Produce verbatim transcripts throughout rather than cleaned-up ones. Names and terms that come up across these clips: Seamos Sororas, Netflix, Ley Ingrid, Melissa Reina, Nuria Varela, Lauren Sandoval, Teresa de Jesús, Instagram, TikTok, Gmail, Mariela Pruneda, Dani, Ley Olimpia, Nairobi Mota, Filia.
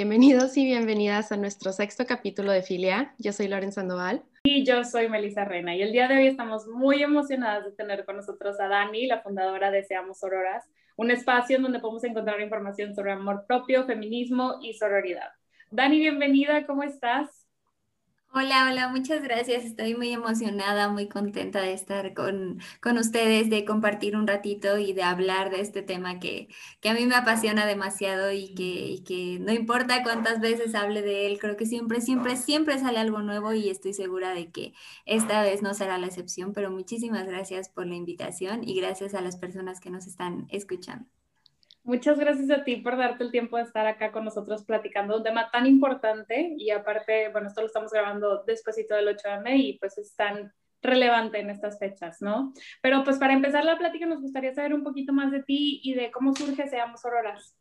Bienvenidos y bienvenidas a nuestro sexto capítulo de Filia. Yo soy Lauren Sandoval. Y yo soy Melissa Reina. Y el día de hoy estamos muy emocionadas de tener con nosotros a Dani, la fundadora de Seamos Sororas, un espacio en donde podemos encontrar información sobre amor propio, feminismo y sororidad. Dani, bienvenida, ¿cómo estás? Hola, hola, muchas gracias. Estoy muy emocionada, muy contenta de estar con, con ustedes, de compartir un ratito y de hablar de este tema que, que a mí me apasiona demasiado y que, y que no importa cuántas veces hable de él, creo que siempre, siempre, siempre sale algo nuevo y estoy segura de que esta vez no será la excepción, pero muchísimas gracias por la invitación y gracias a las personas que nos están escuchando. Muchas gracias a ti por darte el tiempo de estar acá con nosotros platicando de un tema tan importante y aparte, bueno, esto lo estamos grabando despuesito del ocho eme y pues es tan relevante en estas fechas, ¿no? Pero pues para empezar la plática nos gustaría saber un poquito más de ti y de cómo surge Seamos Sororas.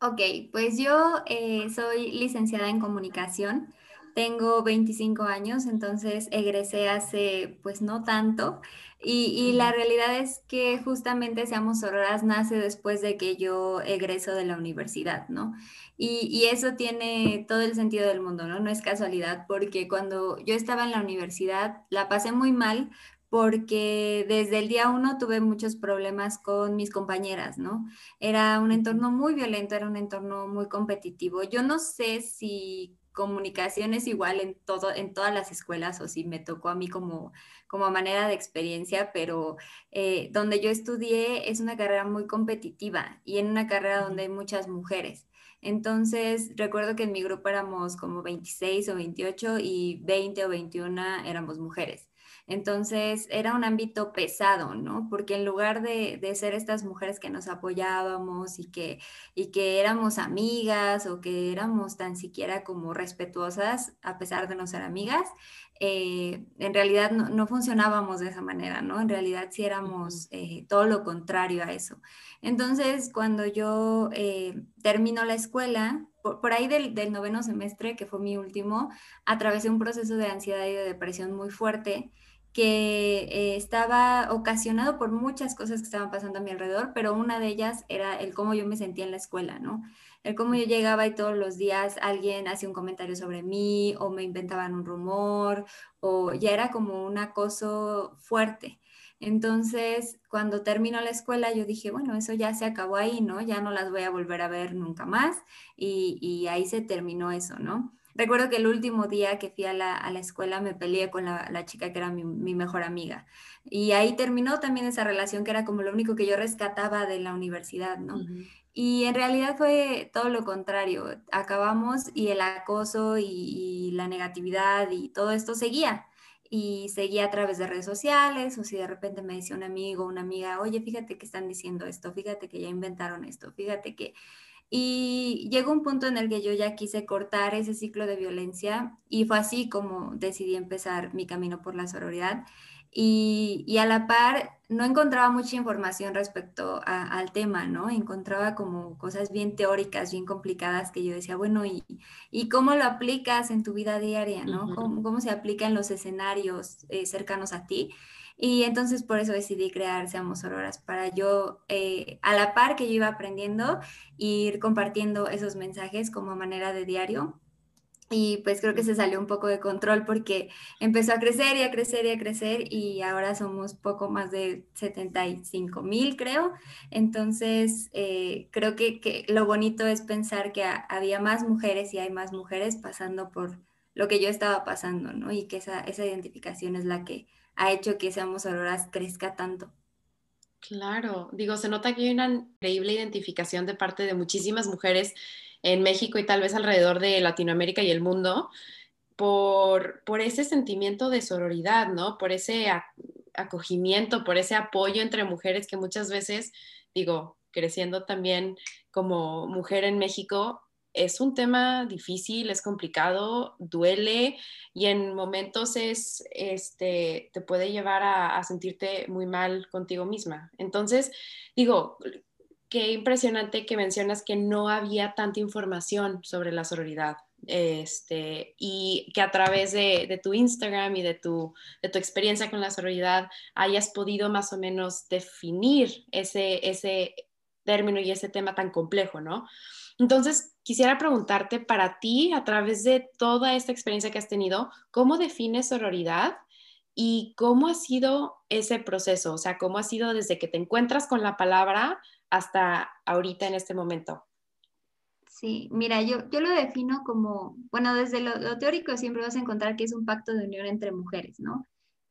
Ok, pues yo eh, soy licenciada en comunicación. Tengo veinticinco años, entonces egresé hace, pues no tanto, y, y la realidad es que justamente Seamos Sororas nace después de que yo egreso de la universidad, ¿no? Y, y eso tiene todo el sentido del mundo, ¿no? No es casualidad, porque cuando yo estaba en la universidad la pasé muy mal, porque desde el día uno tuve muchos problemas con mis compañeras, ¿no? Era un entorno muy violento, era un entorno muy competitivo. Yo no sé si comunicación es igual en, todo, en todas las escuelas o si me tocó a mí como, como manera de experiencia, pero eh, donde yo estudié es una carrera muy competitiva y en una carrera donde hay muchas mujeres. Entonces, recuerdo que en mi grupo éramos como veintiséis o veintiocho y veinte o veintiuna éramos mujeres. Entonces, era un ámbito pesado, ¿no? Porque en lugar de, de ser estas mujeres que nos apoyábamos y que, y que éramos amigas o que éramos tan siquiera como respetuosas, a pesar de no ser amigas, eh, en realidad no, no funcionábamos de esa manera, ¿no? En realidad sí éramos eh, todo lo contrario a eso. Entonces, cuando yo eh, termino la escuela, Por, por ahí del, del noveno semestre, que fue mi último, atravesé un proceso de ansiedad y de depresión muy fuerte que eh, estaba ocasionado por muchas cosas que estaban pasando a mi alrededor, pero una de ellas era el cómo yo me sentía en la escuela, ¿no? El cómo yo llegaba y todos los días alguien hacía un comentario sobre mí o me inventaban un rumor o ya era como un acoso fuerte. Entonces, cuando terminó la escuela, yo dije, bueno, eso ya se acabó ahí, ¿no? Ya no las voy a volver a ver nunca más. Y, y ahí se terminó eso, ¿no? Recuerdo que el último día que fui a la, a la escuela me peleé con la, la chica que era mi, mi mejor amiga. Y ahí terminó también esa relación que era como lo único que yo rescataba de la universidad, ¿no? Uh-huh. Y en realidad fue todo lo contrario. Acabamos y el acoso y, y la negatividad y todo esto seguía. Y seguía a través de redes sociales, o si de repente me decía un amigo o una amiga, oye, fíjate que están diciendo esto, fíjate que ya inventaron esto, fíjate que... Y llegó un punto en el que yo ya quise cortar ese ciclo de violencia y fue así como decidí empezar mi camino por la sororidad. Y, y a la par no encontraba mucha información respecto a, al tema, ¿no? Encontraba como cosas bien teóricas, bien complicadas que yo decía, bueno, ¿y, y cómo lo aplicas en tu vida diaria, ¿no? Uh-huh. ¿Cómo, cómo se aplica en los escenarios eh, cercanos a ti? Y entonces por eso decidí crear Seamos Sororas, para yo, eh, a la par que yo iba aprendiendo, ir compartiendo esos mensajes como manera de diario. Y pues creo que se salió un poco de control porque empezó a crecer y a crecer y a crecer y ahora somos poco más de setenta y cinco mil, creo. Entonces eh, creo que, que lo bonito es pensar que a, había más mujeres y hay más mujeres pasando por lo que yo estaba pasando, ¿no? Y que esa, esa identificación es la que ha hecho que Seamos Sororas crezca tanto. Claro, digo, se nota que hay una increíble identificación de parte de muchísimas mujeres en México y tal vez alrededor de Latinoamérica y el mundo, por, por ese sentimiento de sororidad, ¿no? Por ese acogimiento, por ese apoyo entre mujeres que muchas veces, digo, creciendo también como mujer en México, es un tema difícil, es complicado, duele y en momentos es, este, te puede llevar a, a sentirte muy mal contigo misma. Entonces, digo, qué impresionante que mencionas que no había tanta información sobre la sororidad este, y que a través de, de tu Instagram y de tu, de tu experiencia con la sororidad hayas podido más o menos definir ese, ese, término y ese tema tan complejo, ¿no? Entonces, quisiera preguntarte para ti, a través de toda esta experiencia que has tenido, ¿cómo defines sororidad y cómo ha sido ese proceso? O sea, ¿cómo ha sido desde que te encuentras con la palabra hasta ahorita en este momento? Sí, mira, yo, yo lo defino como, bueno, desde lo, lo teórico siempre vas a encontrar que es un pacto de unión entre mujeres, ¿no?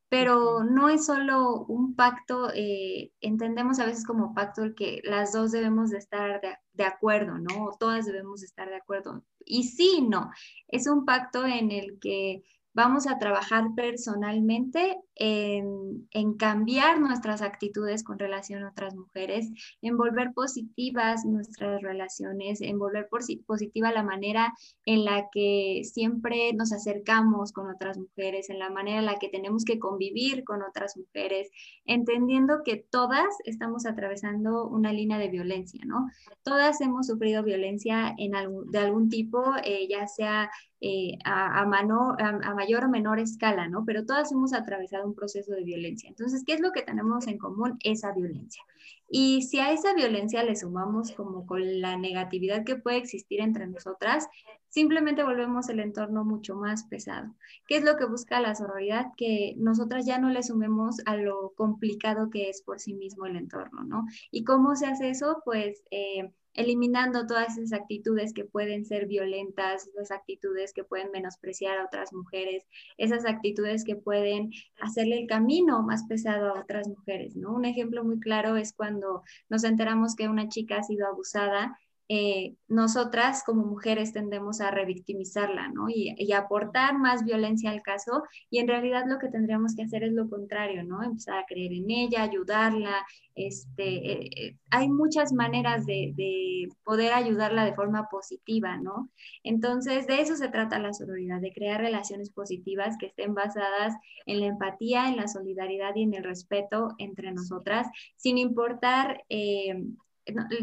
Pero no es solo un pacto, eh, entendemos a veces como pacto el que las dos debemos de estar de, de acuerdo, ¿no? O todas debemos de estar de acuerdo. Y sí, no, es un pacto en el que vamos a trabajar personalmente en, en cambiar nuestras actitudes con relación a otras mujeres, en volver positivas nuestras relaciones, en volver positiva la manera en la que siempre nos acercamos con otras mujeres, en la manera en la que tenemos que convivir con otras mujeres, entendiendo que todas estamos atravesando una línea de violencia, ¿no? Todas hemos sufrido violencia en algún, de algún tipo, eh, ya sea eh, a, a, mano, a, a mayor o menor escala, ¿no? Pero todas hemos atravesado un proceso de violencia. Entonces, ¿qué es lo que tenemos en común? Esa violencia. Y si a esa violencia le sumamos como con la negatividad que puede existir entre nosotras, simplemente volvemos el entorno mucho más pesado. ¿Qué es lo que busca la sororidad? Que nosotras ya no le sumemos a lo complicado que es por sí mismo el entorno, ¿no? ¿Y cómo se hace eso? Pues eh, eliminando todas esas actitudes que pueden ser violentas, esas actitudes que pueden menospreciar a otras mujeres, esas actitudes que pueden hacerle el camino más pesado a otras mujeres, ¿no? Un ejemplo muy claro es cuando nos enteramos que una chica ha sido abusada, eh, nosotras como mujeres tendemos a revictimizarla, ¿no? Y, y aportar más violencia al caso, y en realidad lo que tendríamos que hacer es lo contrario, ¿no? Empezar a creer en ella, ayudarla. Este, eh, eh, hay muchas maneras de, de poder ayudarla de forma positiva, ¿no? Entonces, de eso se trata la sororidad, de crear relaciones positivas que estén basadas en la empatía, en la solidaridad y en el respeto entre nosotras, sin importar... Eh,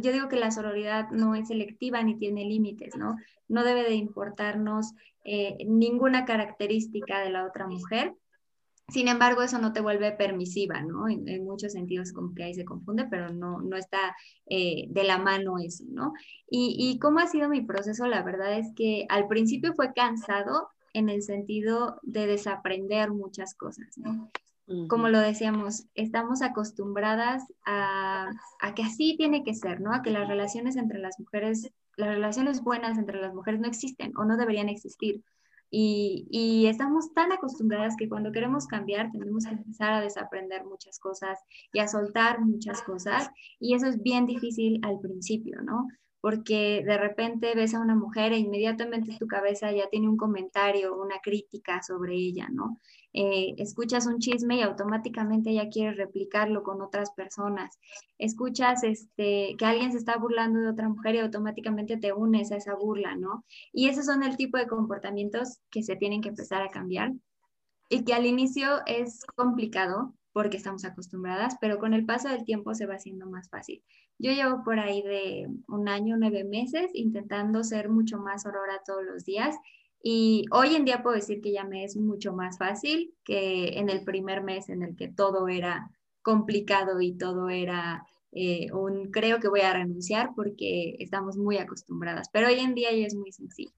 yo digo que la sororidad no es selectiva ni tiene límites, ¿no? No debe de importarnos eh, ninguna característica de la otra mujer. Sin embargo, eso no te vuelve permisiva, ¿no? En, en muchos sentidos como que ahí se confunde, pero no, no está eh, de la mano eso, ¿no? Y, y cómo ha sido mi proceso, la verdad es que al principio fue cansado en el sentido de desaprender muchas cosas, ¿no? Como lo decíamos, estamos acostumbradas a, a que así tiene que ser, ¿no? A que las relaciones entre las mujeres, las relaciones buenas entre las mujeres no existen o no deberían existir. Y, y estamos tan acostumbradas que cuando queremos cambiar tenemos que empezar a desaprender muchas cosas y a soltar muchas cosas. Y eso es bien difícil al principio, ¿no? Porque de repente ves a una mujer e inmediatamente tu cabeza ya tiene un comentario, una crítica sobre ella, ¿no? Eh, escuchas un chisme y automáticamente ya quieres replicarlo con otras personas. Escuchas este, que alguien se está burlando de otra mujer y automáticamente te unes a esa burla, ¿no? Y esos son el tipo de comportamientos que se tienen que empezar a cambiar y que al inicio es complicado porque estamos acostumbradas, pero con el paso del tiempo se va haciendo más fácil. Yo llevo por ahí de un año, nueve meses, intentando ser mucho más sorora todos los días, y hoy en día puedo decir que ya me es mucho más fácil que en el primer mes en el que todo era complicado y todo era eh, un creo que voy a renunciar porque estamos muy acostumbradas, pero hoy en día ya es muy sencillo.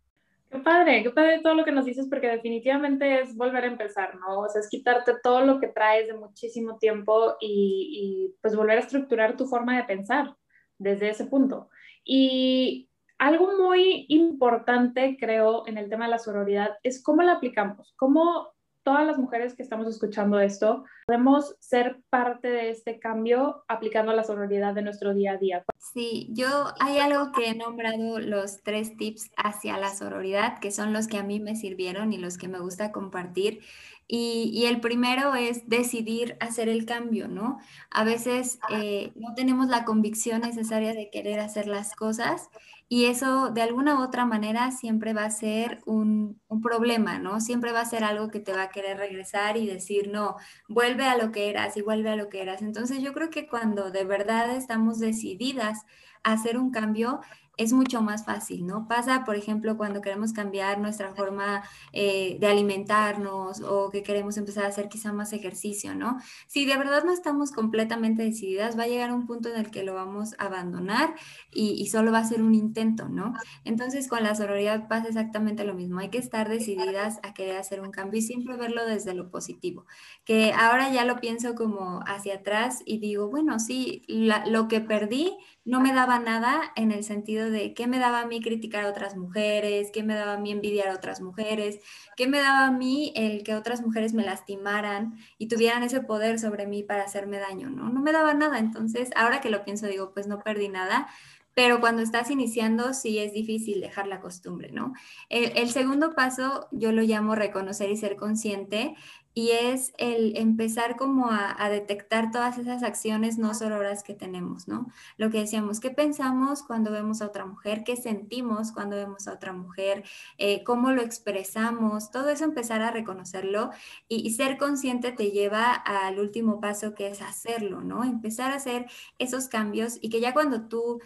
Qué padre, qué padre todo lo que nos dices, porque definitivamente es volver a empezar, ¿no? O sea, es quitarte todo lo que traes de muchísimo tiempo y, y pues volver a estructurar tu forma de pensar desde ese punto. Y algo muy importante, creo, en el tema de la sororidad es cómo la aplicamos, cómo todas las mujeres que estamos escuchando esto podemos ser parte de este cambio aplicando la sororidad de nuestro día a día. Sí, yo hay algo que he nombrado los tres tips hacia la sororidad, que son los que a mí me sirvieron y los que me gusta compartir. Y, y el primero es decidir hacer el cambio, ¿no? A veces eh, no tenemos la convicción necesaria de querer hacer las cosas y eso de alguna u otra manera siempre va a ser un, un problema, ¿no? Siempre va a ser algo que te va a querer regresar y decir, no, vuelve a lo que eras y vuelve a lo que eras. Entonces yo creo que cuando de verdad estamos decididas a hacer un cambio, es mucho más fácil, ¿no? Pasa, por ejemplo, cuando queremos cambiar nuestra forma eh, de alimentarnos o que queremos empezar a hacer quizá más ejercicio, ¿no? Si de verdad no estamos completamente decididas, va a llegar un punto en el que lo vamos a abandonar y, y solo va a ser un intento, ¿no? Entonces, con la sororidad pasa exactamente lo mismo. Hay que estar decididas a querer hacer un cambio y siempre verlo desde lo positivo. Que ahora ya lo pienso como hacia atrás y digo, bueno, sí, la, lo que perdí no me daba nada en el sentido de qué me daba a mí criticar a otras mujeres, qué me daba a mí envidiar a otras mujeres, qué me daba a mí el que otras mujeres me lastimaran y tuvieran ese poder sobre mí para hacerme daño, ¿no? No me daba nada, entonces ahora que lo pienso digo, pues no perdí nada, pero cuando estás iniciando sí es difícil dejar la costumbre, ¿no? El, el segundo paso yo lo llamo reconocer y ser consciente, y es el empezar como a, a detectar todas esas acciones no sororas que tenemos, ¿no? Lo que decíamos, ¿qué pensamos cuando vemos a otra mujer? ¿Qué sentimos cuando vemos a otra mujer? Eh, ¿Cómo lo expresamos? Todo eso empezar a reconocerlo y, y ser consciente te lleva al último paso que es hacerlo, ¿no? Empezar a hacer esos cambios y que ya cuando tú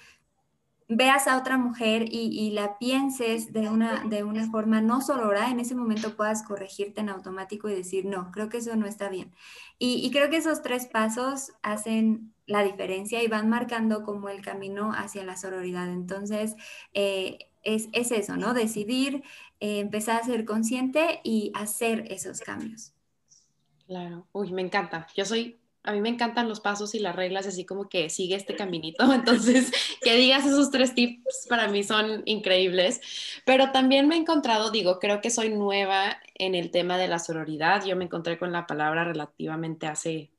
veas a otra mujer y, y la pienses de una, de una forma no sorora, en ese momento puedas corregirte en automático y decir, no, creo que eso no está bien. Y, y creo que esos tres pasos hacen la diferencia y van marcando como el camino hacia la sororidad. Entonces, eh, es, es eso, ¿no? Decidir, eh, empezar a ser consciente y hacer esos cambios. Claro. Uy, me encanta. Yo soy... A mí me encantan los pasos y las reglas, así como que sigue este caminito. Entonces, que digas esos tres tips para mí son increíbles. Pero también me he encontrado, digo, creo que soy nueva en el tema de la sororidad. Yo me encontré con la palabra relativamente hace,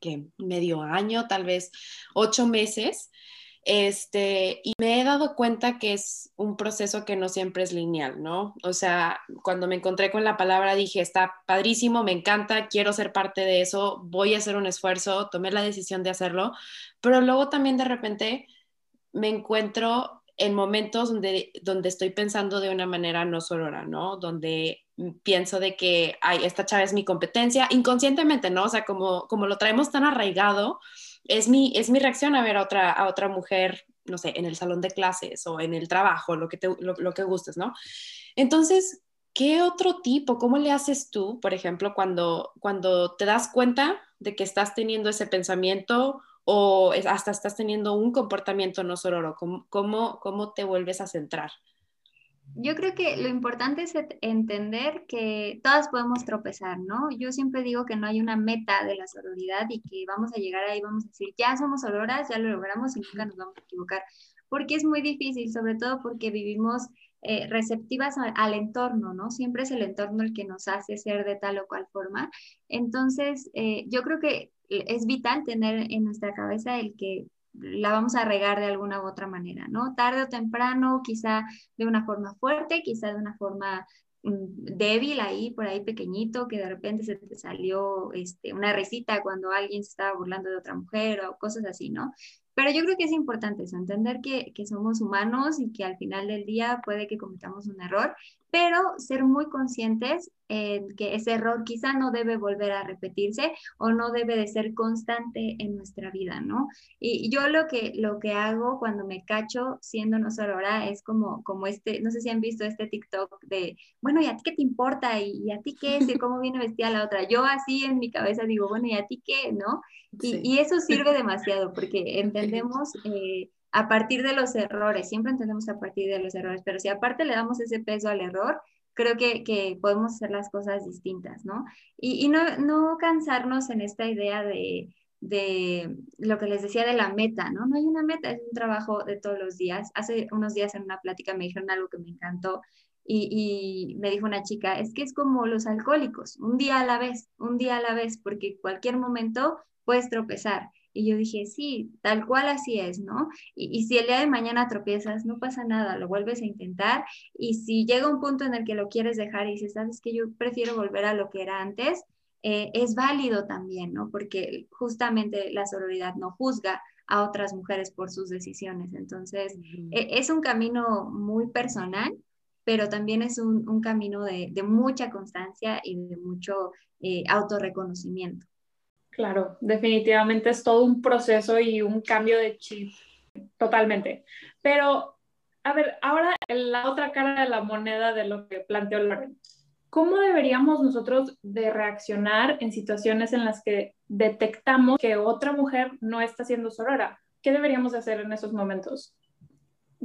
¿qué? Medio año, tal vez ocho meses. Este, y me he dado cuenta que es un proceso que no siempre es lineal, ¿no? O sea, cuando me encontré con la palabra dije, está padrísimo, me encanta, quiero ser parte de eso, voy a hacer un esfuerzo, tomé la decisión de hacerlo, pero luego también de repente me encuentro en momentos donde, donde estoy pensando de una manera no sorora, ¿no? Donde pienso de que, ay, esta chava es mi competencia, inconscientemente, ¿no? O sea, como, como lo traemos tan arraigado, Es mi, es mi reacción a ver a otra, a otra mujer, no sé, en el salón de clases o en el trabajo, lo que, te, lo, lo que gustes, ¿no? Entonces, ¿qué otro tipo? ¿Cómo le haces tú, por ejemplo, cuando, cuando te das cuenta de que estás teniendo ese pensamiento o hasta estás teniendo un comportamiento no sororo? ¿Cómo, cómo, cómo te vuelves a centrar? Yo creo que lo importante es entender que todas podemos tropezar, ¿no? Yo siempre digo que no hay una meta de la sororidad y que vamos a llegar ahí, vamos a decir, ya somos sororas, ya lo logramos y nunca nos vamos a equivocar, porque es muy difícil, sobre todo porque vivimos eh, receptivas al, al entorno, ¿no? Siempre es el entorno el que nos hace ser de tal o cual forma. Entonces, eh, yo creo que es vital tener en nuestra cabeza el que la vamos a regar de alguna u otra manera, ¿no? Tarde o temprano, quizá de una forma fuerte, quizá de una forma débil ahí, por ahí pequeñito, que de repente se te salió este, una risita cuando alguien se estaba burlando de otra mujer o cosas así, ¿no? Pero yo creo que es importante eso, entender que, que somos humanos y que al final del día puede que cometamos un error, pero ser muy conscientes eh, que ese error quizá no debe volver a repetirse o no debe de ser constante en nuestra vida, ¿no? Y, y yo lo que, lo que hago cuando me cacho siendo no sorora es como, como este, no sé si han visto este TikTok de, bueno, ¿y a ti qué te importa? ¿Y, y a ti qué es? ¿Y cómo viene vestida la otra? Yo así en mi cabeza digo, bueno, ¿y a ti qué? ¿No? Y, sí. Y eso sirve demasiado porque entendemos... Eh, a partir de los errores, siempre entendemos a partir de los errores, pero si aparte le damos ese peso al error, creo que, que podemos hacer las cosas distintas, ¿no? Y, y no, no cansarnos en esta idea de, de lo que les decía de la meta, ¿no? No hay una meta, es un trabajo de todos los días. Hace unos días en una plática me dijeron algo que me encantó y, y me dijo una chica, es que es como los alcohólicos, un día a la vez, un día a la vez, porque cualquier momento puedes tropezar. Y yo dije, sí, tal cual así es, ¿no? Y, y si el día de mañana tropiezas, no pasa nada, lo vuelves a intentar. Y si llega un punto en el que lo quieres dejar y dices, ¿sabes qué? Yo prefiero volver a lo que era antes, eh, es válido también, ¿no? Porque justamente la sororidad no juzga a otras mujeres por sus decisiones. Entonces, uh-huh. eh, es un camino muy personal, pero también es un, un camino de, de mucha constancia y de mucho eh, autorreconocimiento. Claro, definitivamente es todo un proceso y un cambio de chip, totalmente. Pero a ver, ahora la otra cara de la moneda de lo que planteó Lauren. ¿Cómo deberíamos nosotros de reaccionar en situaciones en las que detectamos que otra mujer no está siendo sorora? ¿Qué deberíamos hacer en esos momentos?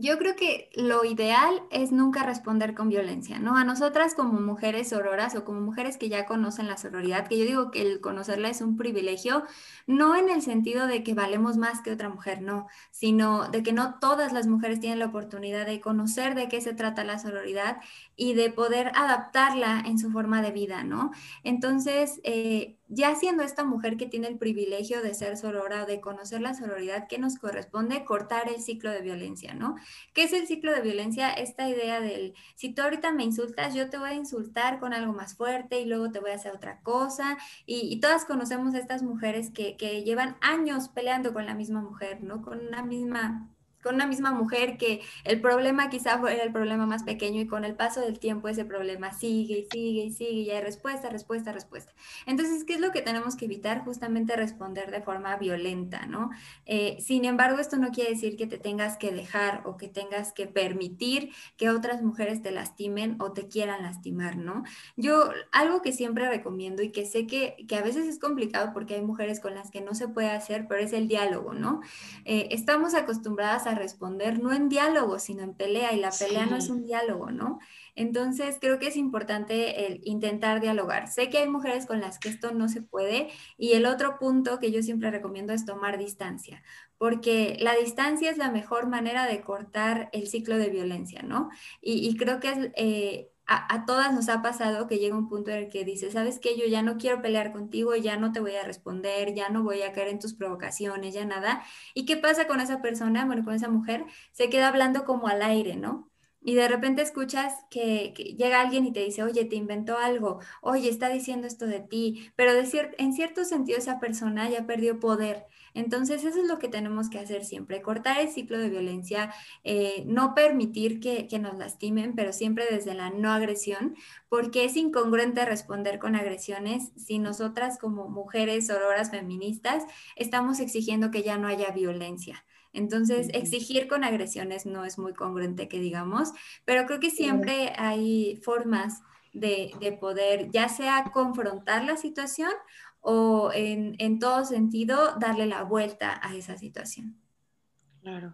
Yo creo que lo ideal es nunca responder con violencia, ¿no? A nosotras como mujeres sororas o como mujeres que ya conocen la sororidad, que yo digo que el conocerla es un privilegio, no en el sentido de que valemos más que otra mujer, no, sino de que no todas las mujeres tienen la oportunidad de conocer de qué se trata la sororidad y de poder adaptarla en su forma de vida, ¿no? Entonces, eh, ya siendo esta mujer que tiene el privilegio de ser sorora o de conocer la sororidad, que nos corresponde cortar el ciclo de violencia, ¿no? ¿Qué es el ciclo de violencia? Esta idea del, si tú ahorita me insultas, yo te voy a insultar con algo más fuerte y luego te voy a hacer otra cosa. Y, y todas conocemos a estas mujeres que, que llevan años peleando con la misma mujer, ¿no? Con una misma... con una misma mujer que el problema quizá era el problema más pequeño y con el paso del tiempo ese problema sigue y sigue y sigue y hay respuesta, respuesta, respuesta. Entonces, ¿qué es lo que tenemos que evitar? Justamente responder de forma violenta, ¿no? Eh, sin embargo, esto no quiere decir que te tengas que dejar o que tengas que permitir que otras mujeres te lastimen o te quieran lastimar, ¿no? Yo, algo que siempre recomiendo y que sé que, que a veces es complicado porque hay mujeres con las que no se puede hacer, pero es el diálogo, ¿no? Eh, estamos acostumbradas a a responder, no en diálogo, sino en pelea, y la pelea sí. No es un diálogo, ¿no? Entonces creo que es importante el intentar dialogar. Sé que hay mujeres con las que esto no se puede, y el otro punto que yo siempre recomiendo es tomar distancia, porque la distancia es la mejor manera de cortar el ciclo de violencia, ¿no? Y, y creo que es... Eh, A, a todas nos ha pasado que llega un punto en el que dices, ¿sabes qué? Yo ya no quiero pelear contigo, ya no te voy a responder, ya no voy a caer en tus provocaciones, ya nada. ¿Y qué pasa con esa persona? Bueno, con esa mujer se queda hablando como al aire, ¿no? Y de repente escuchas que, que llega alguien y te dice, oye, te inventó algo, oye, está diciendo esto de ti, pero de cier- en cierto sentido esa persona ya perdió poder. Entonces eso es lo que tenemos que hacer siempre, cortar el ciclo de violencia, eh, no permitir que, que nos lastimen, pero siempre desde la no agresión, porque es incongruente responder con agresiones si nosotras como mujeres sororas feministas estamos exigiendo que ya no haya violencia. Entonces, exigir con agresiones no es muy congruente que digamos, pero creo que siempre hay formas de, de poder ya sea confrontar la situación o en, en todo sentido darle la vuelta a esa situación. Claro.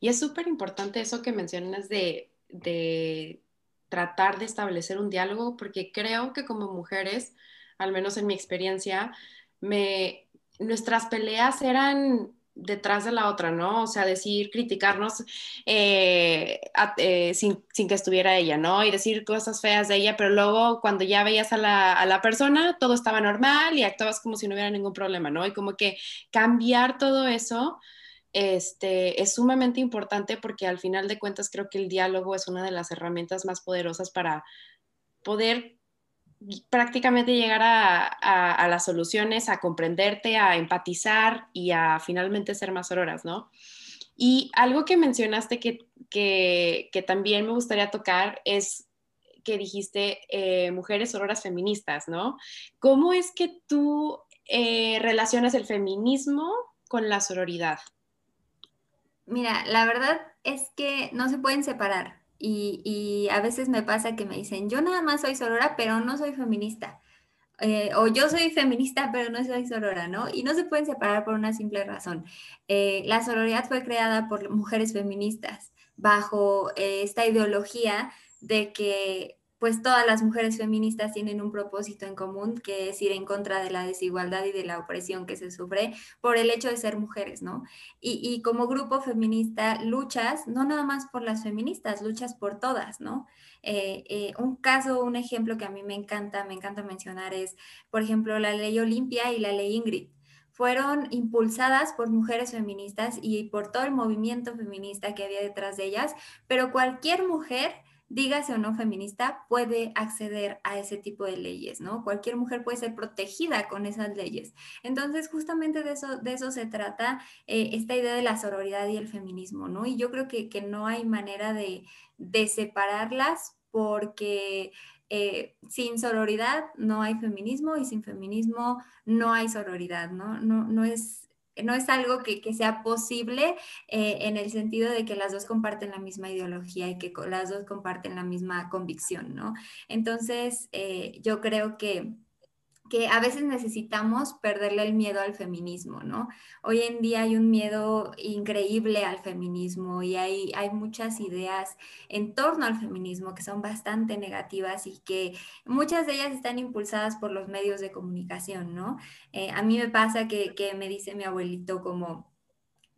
Y es súper importante eso que mencionas de, de tratar de establecer un diálogo, porque creo que como mujeres, al menos en mi experiencia, me, nuestras peleas eran... detrás de la otra, ¿no? O sea, decir, criticarnos eh, a, eh, sin, sin que estuviera ella, ¿no? Y decir cosas feas de ella, pero luego cuando ya veías a la, a la persona, todo estaba normal y actuabas como si no hubiera ningún problema, ¿no? Y como que cambiar todo eso este, es sumamente importante, porque al final de cuentas creo que el diálogo es una de las herramientas más poderosas para poder prácticamente llegar a, a, a las soluciones, a comprenderte, a empatizar y a finalmente ser más sororas, ¿no? Y algo que mencionaste que, que, que también me gustaría tocar es que dijiste eh, mujeres sororas feministas, ¿no? ¿Cómo es que tú eh, relacionas el feminismo con la sororidad? Mira, la verdad es que no se pueden separar. Y, y a veces me pasa que me dicen, yo nada más soy sorora, pero no soy feminista. Eh, o yo soy feminista, pero no soy sorora, ¿no? Y no se pueden separar por una simple razón. Eh, la sororidad fue creada por mujeres feministas bajo eh, esta ideología de que pues todas las mujeres feministas tienen un propósito en común, que es ir en contra de la desigualdad y de la opresión que se sufre por el hecho de ser mujeres, ¿no? Y, y como grupo feminista luchas, no nada más por las feministas, luchas por todas, ¿no? Eh, eh, un caso, un ejemplo que a mí me encanta, me encanta mencionar es, por ejemplo, la ley Olimpia y la ley Ingrid. Fueron impulsadas por mujeres feministas y por todo el movimiento feminista que había detrás de ellas, pero cualquier mujer, dígase o no feminista, puede acceder a ese tipo de leyes, ¿no? Cualquier mujer puede ser protegida con esas leyes. Entonces, justamente de eso, de eso se trata eh, esta idea de la sororidad y el feminismo, ¿no? Y yo creo que, que no hay manera de, de separarlas, porque eh, sin sororidad no hay feminismo y sin feminismo no hay sororidad, ¿no? No, no es... no es algo que, que sea posible eh, en el sentido de que las dos comparten la misma ideología y que las dos comparten la misma convicción, ¿no? Entonces, eh, yo creo que que a veces necesitamos perderle el miedo al feminismo, ¿no? Hoy en día hay un miedo increíble al feminismo y hay, hay muchas ideas en torno al feminismo que son bastante negativas y que muchas de ellas están impulsadas por los medios de comunicación, ¿no? Eh, a mí me pasa que, que me dice mi abuelito como...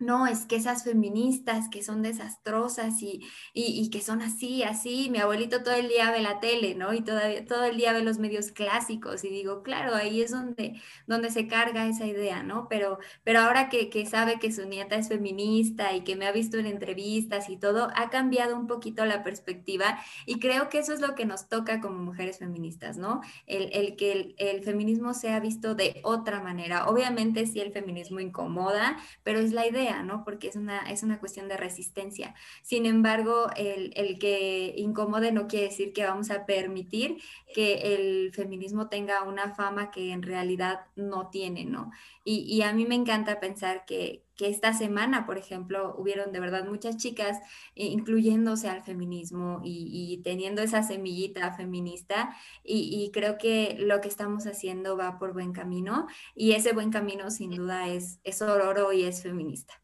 no, es que esas feministas que son desastrosas y, y, y que son así, así, mi abuelito todo el día ve la tele, ¿no? Y todavía, todo el día ve los medios clásicos y digo, claro, ahí es donde, donde se carga esa idea, ¿no? Pero, pero ahora que, que sabe que su nieta es feminista y que me ha visto en entrevistas y todo, ha cambiado un poquito la perspectiva y creo que eso es lo que nos toca como mujeres feministas, ¿no? El, el que el, el feminismo sea visto de otra manera. Obviamente sí el feminismo incomoda, pero es la idea, ¿no? Porque es una, es una cuestión de resistencia. Sin embargo, el, el que incomode no quiere decir que vamos a permitir que el feminismo tenga una fama que en realidad no tiene, ¿no? Y, y a mí me encanta pensar que, que esta semana, por ejemplo, hubieron de verdad muchas chicas incluyéndose al feminismo y, y teniendo esa semillita feminista y, y creo que lo que estamos haciendo va por buen camino y ese buen camino sin duda es, es sororo y es feminista.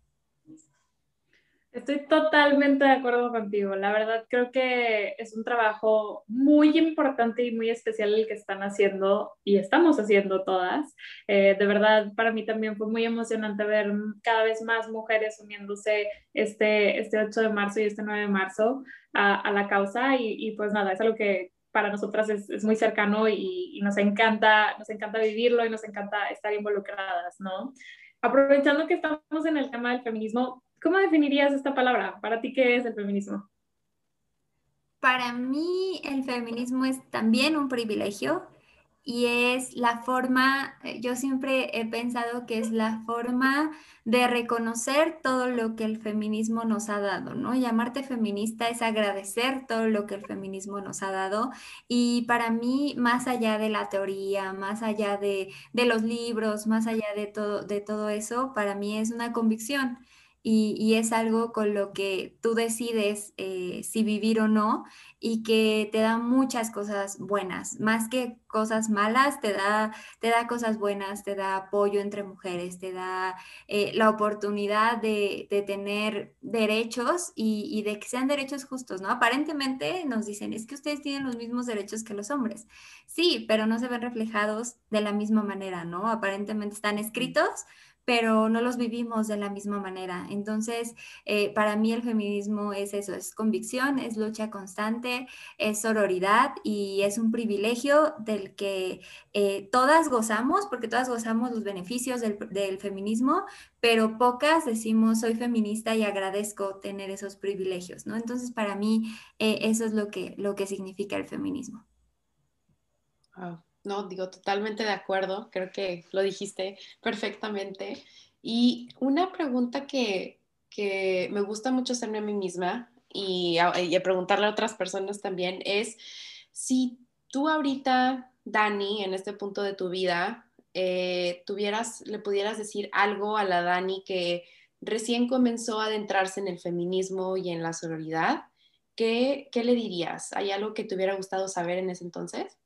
Estoy totalmente de acuerdo contigo. La verdad creo que es un trabajo muy importante y muy especial el que están haciendo y estamos haciendo todas. Eh, de verdad, para mí también fue muy emocionante ver cada vez más mujeres uniéndose este, este ocho de marzo y este nueve de marzo a, a la causa y, y pues nada, es algo que para nosotras es, es muy cercano y, y nos encanta, nos encanta vivirlo y nos encanta estar involucradas, ¿no? Aprovechando que estamos en el tema del feminismo, ¿cómo definirías esta palabra? ¿Para ti qué es el feminismo? Para mí el feminismo es también un privilegio y es la forma, yo siempre he pensado que es la forma de reconocer todo lo que el feminismo nos ha dado, ¿no? Llamarte feminista es agradecer todo lo que el feminismo nos ha dado y para mí, más allá de la teoría, más allá de, de los libros, más allá de todo, de todo eso, para mí es una convicción. Y, y es algo con lo que tú decides eh, si vivir o no y que te da muchas cosas buenas, más que cosas malas, te da, te da cosas buenas, te da apoyo entre mujeres, te da eh, la oportunidad de, de tener derechos y, y de que sean derechos justos, ¿no? Aparentemente nos dicen, es que ustedes tienen los mismos derechos que los hombres. Sí, pero no se ven reflejados de la misma manera, ¿no? Aparentemente están escritos, pero no los vivimos de la misma manera. Entonces, eh, para mí el feminismo es eso, es convicción, es lucha constante, es sororidad y es un privilegio del que eh, todas gozamos, porque todas gozamos los beneficios del, del feminismo, pero pocas decimos soy feminista y agradezco tener esos privilegios, ¿no? Entonces, para mí eh, eso es lo que, lo que significa el feminismo. Oh. No, digo, totalmente de acuerdo. Creo que lo dijiste perfectamente. Y una pregunta que, que me gusta mucho hacerme a mí misma y a, y a preguntarle a otras personas también es si tú ahorita, Dani, en este punto de tu vida, eh, tuvieras, le pudieras decir algo a la Dani que recién comenzó a adentrarse en el feminismo y en la sororidad, ¿qué, qué le dirías? ¿Hay algo que te hubiera gustado saber en ese entonces?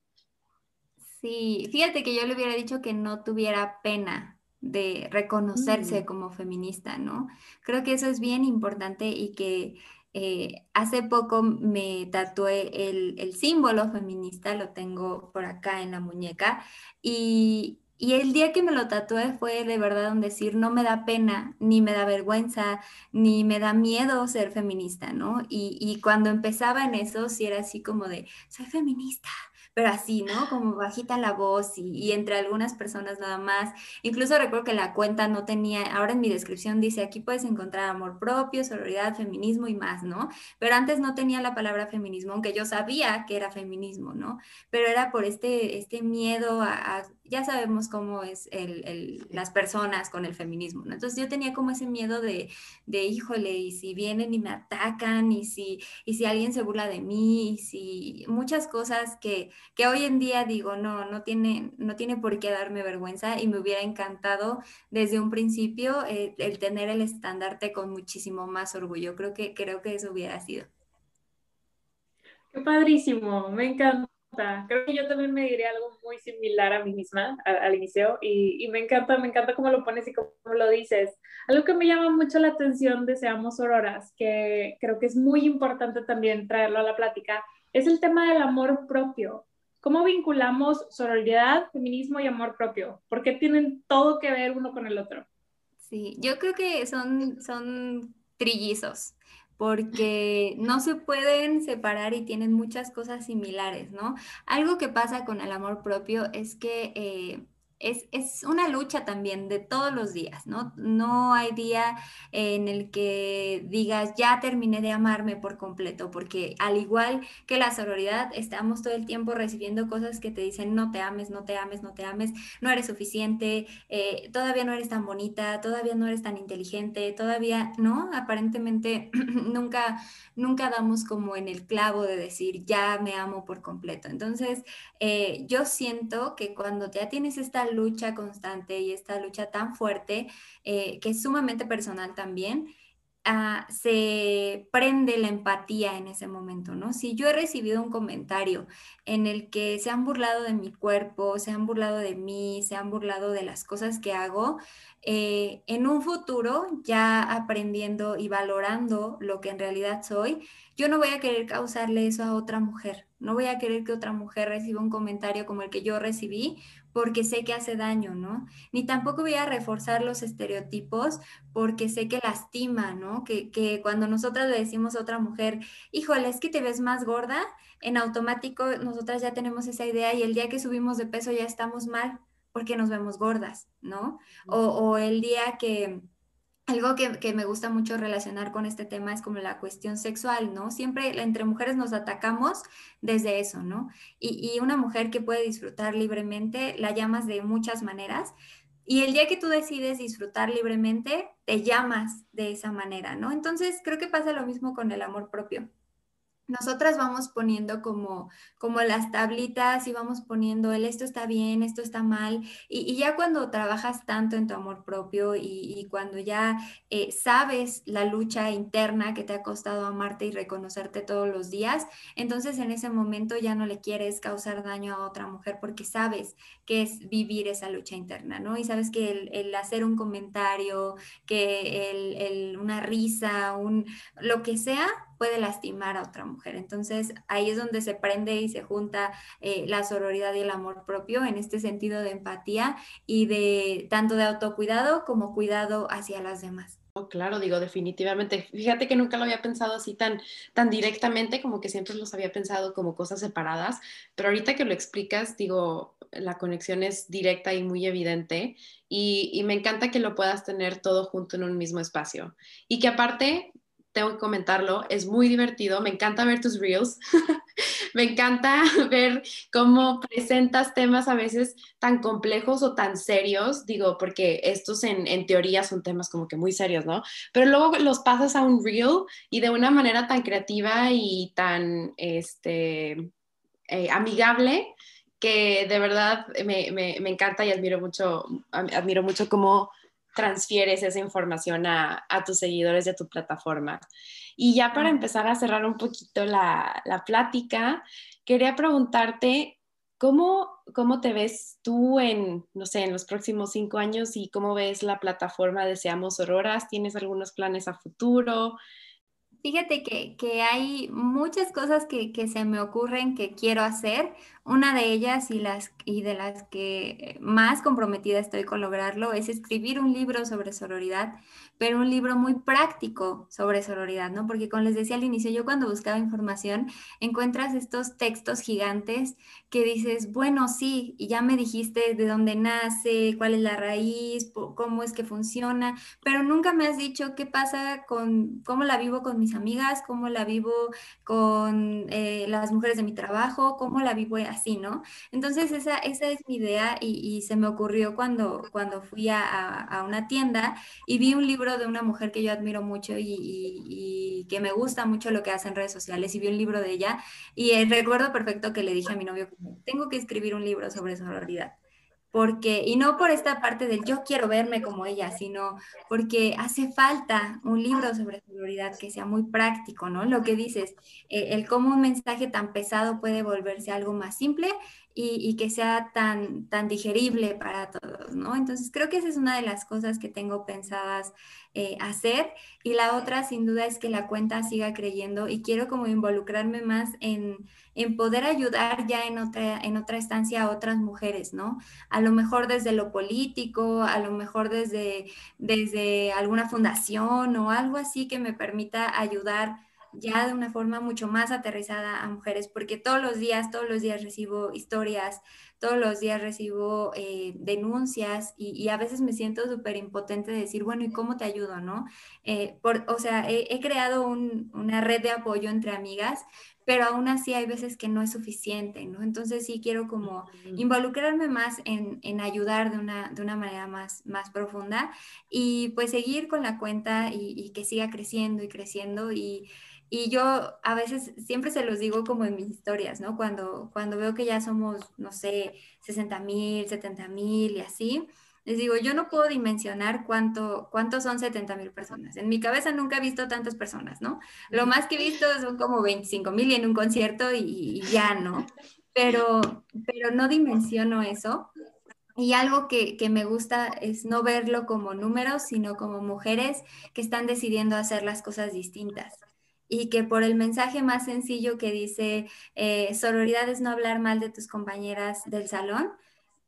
Sí, fíjate que yo le hubiera dicho que no tuviera pena de reconocerse como feminista, ¿no? Creo que eso es bien importante y que eh, hace poco me tatué el, el símbolo feminista, lo tengo por acá en la muñeca y... Y el día que me lo tatué fue de verdad un decir, no me da pena, ni me da vergüenza, ni me da miedo ser feminista, ¿no? Y, y cuando empezaba en eso, sí era así como de, soy feminista, pero así, ¿no? Como bajita la voz y, y entre algunas personas nada más. Incluso recuerdo que la cuenta no tenía, ahora en mi descripción dice, aquí puedes encontrar amor propio, sororidad, feminismo y más, ¿no? Pero antes no tenía la palabra feminismo, aunque yo sabía que era feminismo, ¿no? Pero era por este, este miedo a... a ya sabemos cómo es el, el, las personas con el feminismo, ¿no? Entonces yo tenía como ese miedo de, de híjole, y si vienen y me atacan, y si, y si alguien se burla de mí, y si muchas cosas que, que hoy en día digo, no, no tiene, no tiene por qué darme vergüenza, y me hubiera encantado desde un principio eh, el tener el estandarte con muchísimo más orgullo. Creo que, creo que eso hubiera sido. Qué padrísimo, me encanta. Creo que yo también me diría algo muy similar a mí misma al, al inicio, y, y me encanta, me encanta cómo lo pones y cómo lo dices. Algo que me llama mucho la atención de Seamos Sororas, que creo que es muy importante también traerlo a la plática, es el tema del amor propio. ¿Cómo vinculamos sororidad, feminismo y amor propio? ¿Por qué tienen todo que ver uno con el otro? Sí, yo creo que son, son trillizos, porque no se pueden separar y tienen muchas cosas similares, ¿no? Algo que pasa con el amor propio es que eh, es, es una lucha también de todos los días, ¿no? No hay día en el que digas, ya terminé de amarme por completo, porque al igual que la sororidad, estamos todo el tiempo recibiendo cosas que te dicen, no te ames, no te ames, no te ames, no eres suficiente, eh, todavía no eres tan bonita, todavía no eres tan inteligente, todavía, ¿no? Aparentemente nunca, nunca damos como en el clavo de decir, ya me amo por completo. Entonces, eh, yo siento que cuando ya tienes esta lucha constante y esta lucha tan fuerte, eh, que es sumamente personal también, Uh, se prende la empatía en ese momento, ¿no? Si yo he recibido un comentario en el que se han burlado de mi cuerpo, se han burlado de mí, se han burlado de las cosas que hago, eh, en un futuro, ya aprendiendo y valorando lo que en realidad soy, yo no voy a querer causarle eso a otra mujer, no voy a querer que otra mujer reciba un comentario como el que yo recibí, porque sé que hace daño, ¿no? Ni tampoco voy a reforzar los estereotipos porque sé que lastima, ¿no? Que, que cuando nosotras le decimos a otra mujer, híjole, es que te ves más gorda, en automático nosotras ya tenemos esa idea y el día que subimos de peso ya estamos mal porque nos vemos gordas, ¿no? O, o el día que... Algo que, que me gusta mucho relacionar con este tema es como la cuestión sexual, ¿no? Siempre entre mujeres nos atacamos desde eso, ¿no? Y, y una mujer que puede disfrutar libremente la llamas de muchas maneras, y el día que tú decides disfrutar libremente, te llamas de esa manera, ¿no? Entonces creo que pasa lo mismo con el amor propio. Nosotras vamos poniendo como, como las tablitas y vamos poniendo el esto está bien, esto está mal. Y, y ya cuando trabajas tanto en tu amor propio y, y cuando ya eh, sabes la lucha interna que te ha costado amarte y reconocerte todos los días, entonces en ese momento ya no le quieres causar daño a otra mujer porque sabes que es vivir esa lucha interna, ¿no? Y sabes que el, el hacer un comentario, que el, el, una risa, un, lo que sea, puede lastimar a otra mujer. Entonces ahí es donde se prende y se junta eh, la sororidad y el amor propio en este sentido de empatía y de tanto de autocuidado como cuidado hacia las demás. Oh, claro, digo, definitivamente. Fíjate que nunca lo había pensado así tan, tan directamente, como que siempre los había pensado como cosas separadas, pero ahorita que lo explicas, digo, la conexión es directa y muy evidente y, y me encanta que lo puedas tener todo junto en un mismo espacio y que aparte... Tengo que comentarlo, es muy divertido, me encanta ver tus reels, me encanta ver cómo presentas temas a veces tan complejos o tan serios, digo, porque estos en, en teoría son temas como que muy serios, ¿no? Pero luego los pasas a un reel y de una manera tan creativa y tan este, eh, amigable, que de verdad me, me, me encanta y admiro mucho, admiro mucho cómo... transfieres esa información a, a tus seguidores de tu plataforma. Y ya para empezar a cerrar un poquito la, la plática, quería preguntarte ¿cómo, cómo te ves tú en, no sé, en los próximos cinco años y cómo ves la plataforma de Seamos Sororas? ¿Tienes algunos planes a futuro? Fíjate que, que hay muchas cosas que, que se me ocurren que quiero hacer. Una de ellas y, las, y de las que más comprometida estoy con lograrlo es escribir un libro sobre sororidad, pero un libro muy práctico sobre sororidad, ¿no? Porque como les decía al inicio, yo cuando buscaba información, encuentras estos textos gigantes que dices, bueno, sí, y ya me dijiste de dónde nace, cuál es la raíz, cómo es que funciona, pero nunca me has dicho qué pasa con, cómo la vivo con mis mis amigas, cómo la vivo con eh, las mujeres de mi trabajo, cómo la vivo así, ¿no? Entonces esa, esa es mi idea y, y se me ocurrió cuando, cuando fui a, a una tienda y vi un libro de una mujer que yo admiro mucho y, y, y que me gusta mucho lo que hace en redes sociales, y vi un libro de ella y eh, recuerdo perfecto que le dije a mi novio, tengo que escribir un libro sobre sororidad. Porque, y no por esta parte del yo quiero verme como ella, sino porque hace falta un libro sobre sororidad que sea muy práctico, ¿no? Lo que dices, eh, el cómo un mensaje tan pesado puede volverse algo más simple y, y que sea tan, tan digerible para todos, ¿no? Entonces creo que esa es una de las cosas que tengo pensadas eh, hacer, y la otra sin duda es que la cuenta siga creyendo y quiero como involucrarme más en, en poder ayudar ya en otra, en otra estancia a otras mujeres, ¿no? A lo mejor desde lo político, a lo mejor desde, desde alguna fundación o algo así que me permita ayudar ya de una forma mucho más aterrizada a mujeres, porque todos los días, todos los días recibo historias, todos los días recibo eh, denuncias y, y a veces me siento súper impotente de decir, bueno, ¿y cómo te ayudo, no? Eh, por, o sea, he, he creado un, una red de apoyo entre amigas, pero aún así hay veces que no es suficiente, ¿no? Entonces sí quiero como involucrarme más en, en ayudar de una, de una manera más, más profunda y pues seguir con la cuenta y, y que siga creciendo y creciendo y... Y yo a veces siempre se los digo como en mis historias, ¿no? Cuando, cuando veo que ya somos, no sé, sesenta mil, setenta mil y así, les digo, yo no puedo dimensionar cuánto, cuánto son setenta mil personas. En mi cabeza nunca he visto tantas personas, ¿no? Lo más que he visto son como veinticinco mil en un concierto y, y ya, ¿no? Pero, pero no dimensiono eso. Y algo que, que me gusta es no verlo como números, sino como mujeres que están decidiendo hacer las cosas distintas. Y que por el mensaje más sencillo que dice eh, sororidad es no hablar mal de tus compañeras del salón,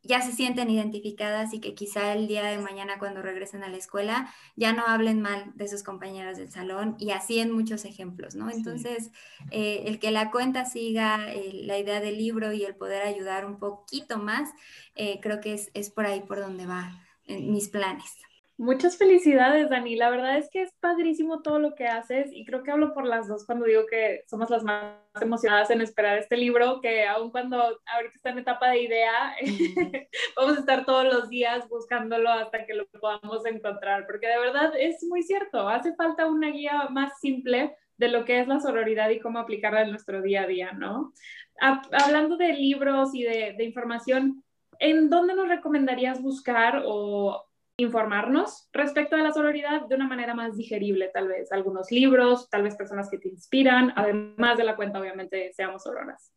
ya se sienten identificadas y que quizá el día de mañana cuando regresen a la escuela ya no hablen mal de sus compañeras del salón y así en muchos ejemplos, ¿no? Entonces, eh, el que la cuenta siga, eh, la idea del libro y el poder ayudar un poquito más, eh, creo que es, es por ahí por donde van eh, mis planes. Muchas felicidades, Dani. La verdad es que es padrísimo todo lo que haces y creo que hablo por las dos cuando digo que somos las más emocionadas en esperar este libro, que aun cuando ahorita está en etapa de idea, mm-hmm. vamos a estar todos los días buscándolo hasta que lo podamos encontrar, porque de verdad es muy cierto, hace falta una guía más simple de lo que es la sororidad y cómo aplicarla en nuestro día a día, ¿no? Hablando de libros y de, de información, ¿en dónde nos recomendarías buscar o informarnos respecto de la sororidad de una manera más digerible, tal vez algunos libros, tal vez personas que te inspiran, además de la cuenta, obviamente, Seamos Sororas?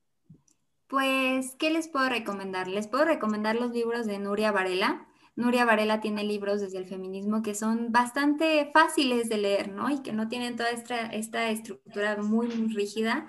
Pues, ¿qué les puedo recomendar? Les puedo recomendar los libros de Nuria Varela. Nuria Varela tiene libros desde el feminismo que son bastante fáciles de leer, ¿no? Y que no tienen toda esta, esta estructura muy, muy rígida.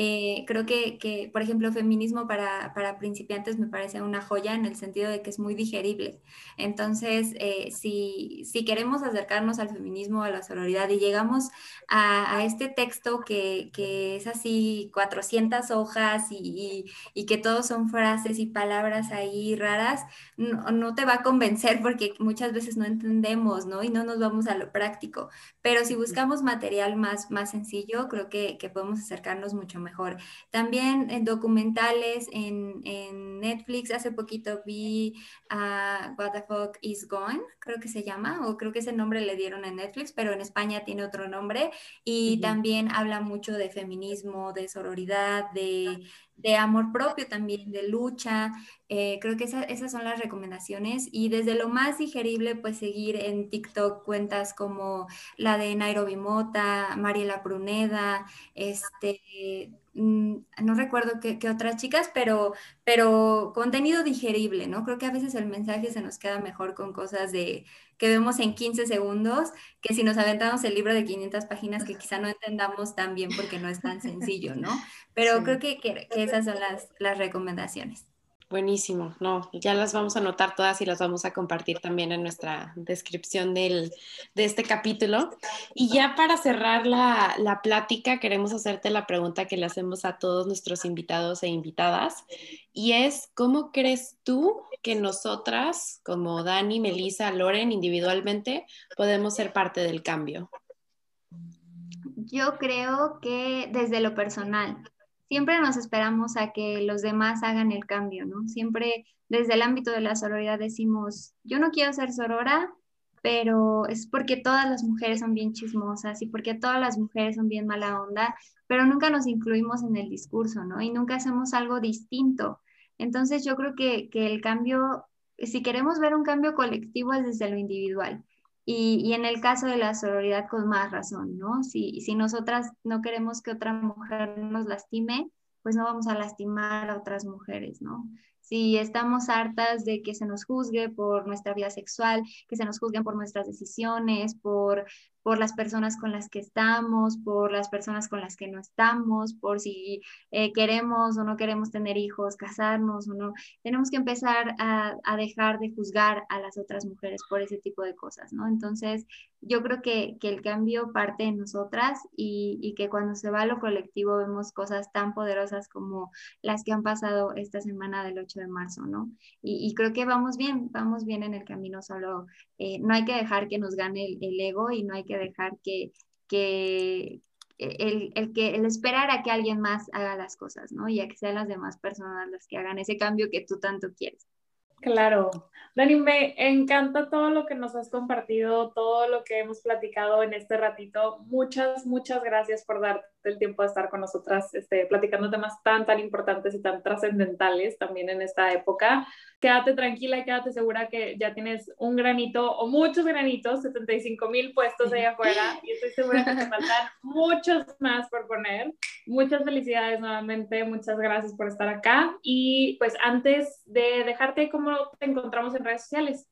Eh, creo que, que, por ejemplo, Feminismo para, para principiantes me parece una joya en el sentido de que es muy digerible. Entonces, eh, si, si queremos acercarnos al feminismo, a la sororidad, y llegamos a, a este texto que, que es así cuatrocientas hojas y, y, y que todos son frases y palabras ahí raras, no, no te va a convencer porque muchas veces no entendemos, ¿no? Y no nos vamos a lo práctico. Pero si buscamos material más, más sencillo, creo que, que podemos acercarnos mucho mejor. También en documentales, en, en Netflix, hace poquito vi uh, What the Fuck is Gone, creo que se llama, o creo que ese nombre le dieron en Netflix, pero en España tiene otro nombre. Y uh-huh. también habla mucho de feminismo, de sororidad, de... de amor propio también, de lucha. Eh, creo que esa, esas son las recomendaciones. Y desde lo más digerible, pues seguir en TikTok cuentas como la de Nairobi Mota, Mariela Pruneda, este, no recuerdo qué, qué otras chicas, pero, pero contenido digerible, ¿no? Creo que a veces el mensaje se nos queda mejor con cosas de... que vemos en quince segundos, que si nos aventamos el libro de quinientas páginas, que quizá no entendamos tan bien porque no es tan sencillo, ¿no? Pero sí. creo que, que, que esas son las, las recomendaciones. Buenísimo, no, ya las vamos a anotar todas y las vamos a compartir también en nuestra descripción del, de este capítulo. Y ya para cerrar la, la plática, queremos hacerte la pregunta que le hacemos a todos nuestros invitados e invitadas, y es, ¿cómo crees tú que nosotras, como Dani, Melissa, Lauren, individualmente, podemos ser parte del cambio? Yo creo que desde lo personal, siempre nos esperamos a que los demás hagan el cambio, ¿no? Siempre desde el ámbito de la sororidad decimos, yo no quiero ser sorora, pero es porque todas las mujeres son bien chismosas y porque todas las mujeres son bien mala onda, pero nunca nos incluimos en el discurso, ¿no? Y nunca hacemos algo distinto. Entonces yo creo que, que el cambio, si queremos ver un cambio colectivo, es desde lo individual. Y, y en el caso de la sororidad con más razón, ¿no? Si, si nosotras no queremos que otra mujer nos lastime, pues no vamos a lastimar a otras mujeres, ¿no? Si estamos hartas de que se nos juzgue por nuestra vida sexual, que se nos juzguen por nuestras decisiones, por, por las personas con las que estamos, por las personas con las que no estamos, por si eh, queremos o no queremos tener hijos, casarnos o no, tenemos que empezar a, a dejar de juzgar a las otras mujeres por ese tipo de cosas, ¿no? Entonces, yo creo que, que el cambio parte de nosotras y, y que cuando se va a lo colectivo vemos cosas tan poderosas como las que han pasado esta semana del ocho de marzo, ¿no? Y, y creo que vamos bien, vamos bien en el camino, solo eh, no hay que dejar que nos gane el, el ego y no hay que dejar que, que, el, el que el esperar a que alguien más haga las cosas, ¿no? Y a que sean las demás personas las que hagan ese cambio que tú tanto quieres. Claro. Dani, me encanta todo lo que nos has compartido, todo lo que hemos platicado en este ratito. Muchas, muchas gracias por darte el tiempo de estar con nosotras, este, platicando temas tan, tan importantes y tan trascendentales también en esta época. Quédate tranquila y quédate segura que ya tienes un granito o muchos granitos, setenta y cinco mil puestos allá afuera, y estoy segura que te faltan muchos más por poner. Muchas felicidades nuevamente, muchas gracias por estar acá. Y pues antes de dejarte, ¿cómo te encontramos en redes sociales?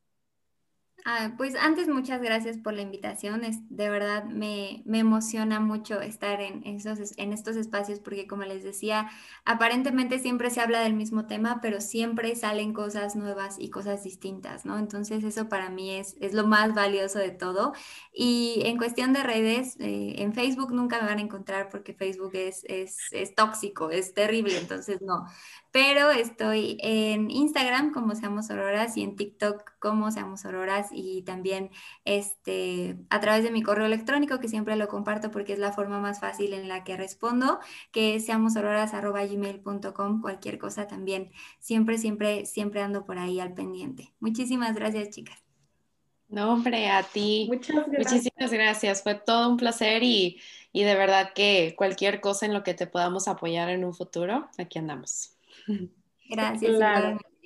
Ah, pues antes muchas gracias por la invitación, es, de verdad me, me emociona mucho estar en, esos, en estos espacios porque, como les decía, aparentemente siempre se habla del mismo tema, pero siempre salen cosas nuevas y cosas distintas, ¿no? Entonces eso para mí es, es lo más valioso de todo. Y en cuestión de redes, eh, en Facebook nunca me van a encontrar porque Facebook es, es, es tóxico, es terrible, entonces no. Pero estoy en Instagram como Seamos Sororas y en TikTok como Seamos Sororas, y también este, a través de mi correo electrónico, que siempre lo comparto porque es la forma más fácil en la que respondo, que es seamos sororas arroba gmail punto com. Cualquier cosa también, siempre, siempre, siempre ando por ahí al pendiente. Muchísimas gracias, chicas. No, hombre, a ti. Muchas gracias. Muchísimas gracias. Fue todo un placer y, y de verdad que cualquier cosa en lo que te podamos apoyar en un futuro, aquí andamos. Gracias. Claro.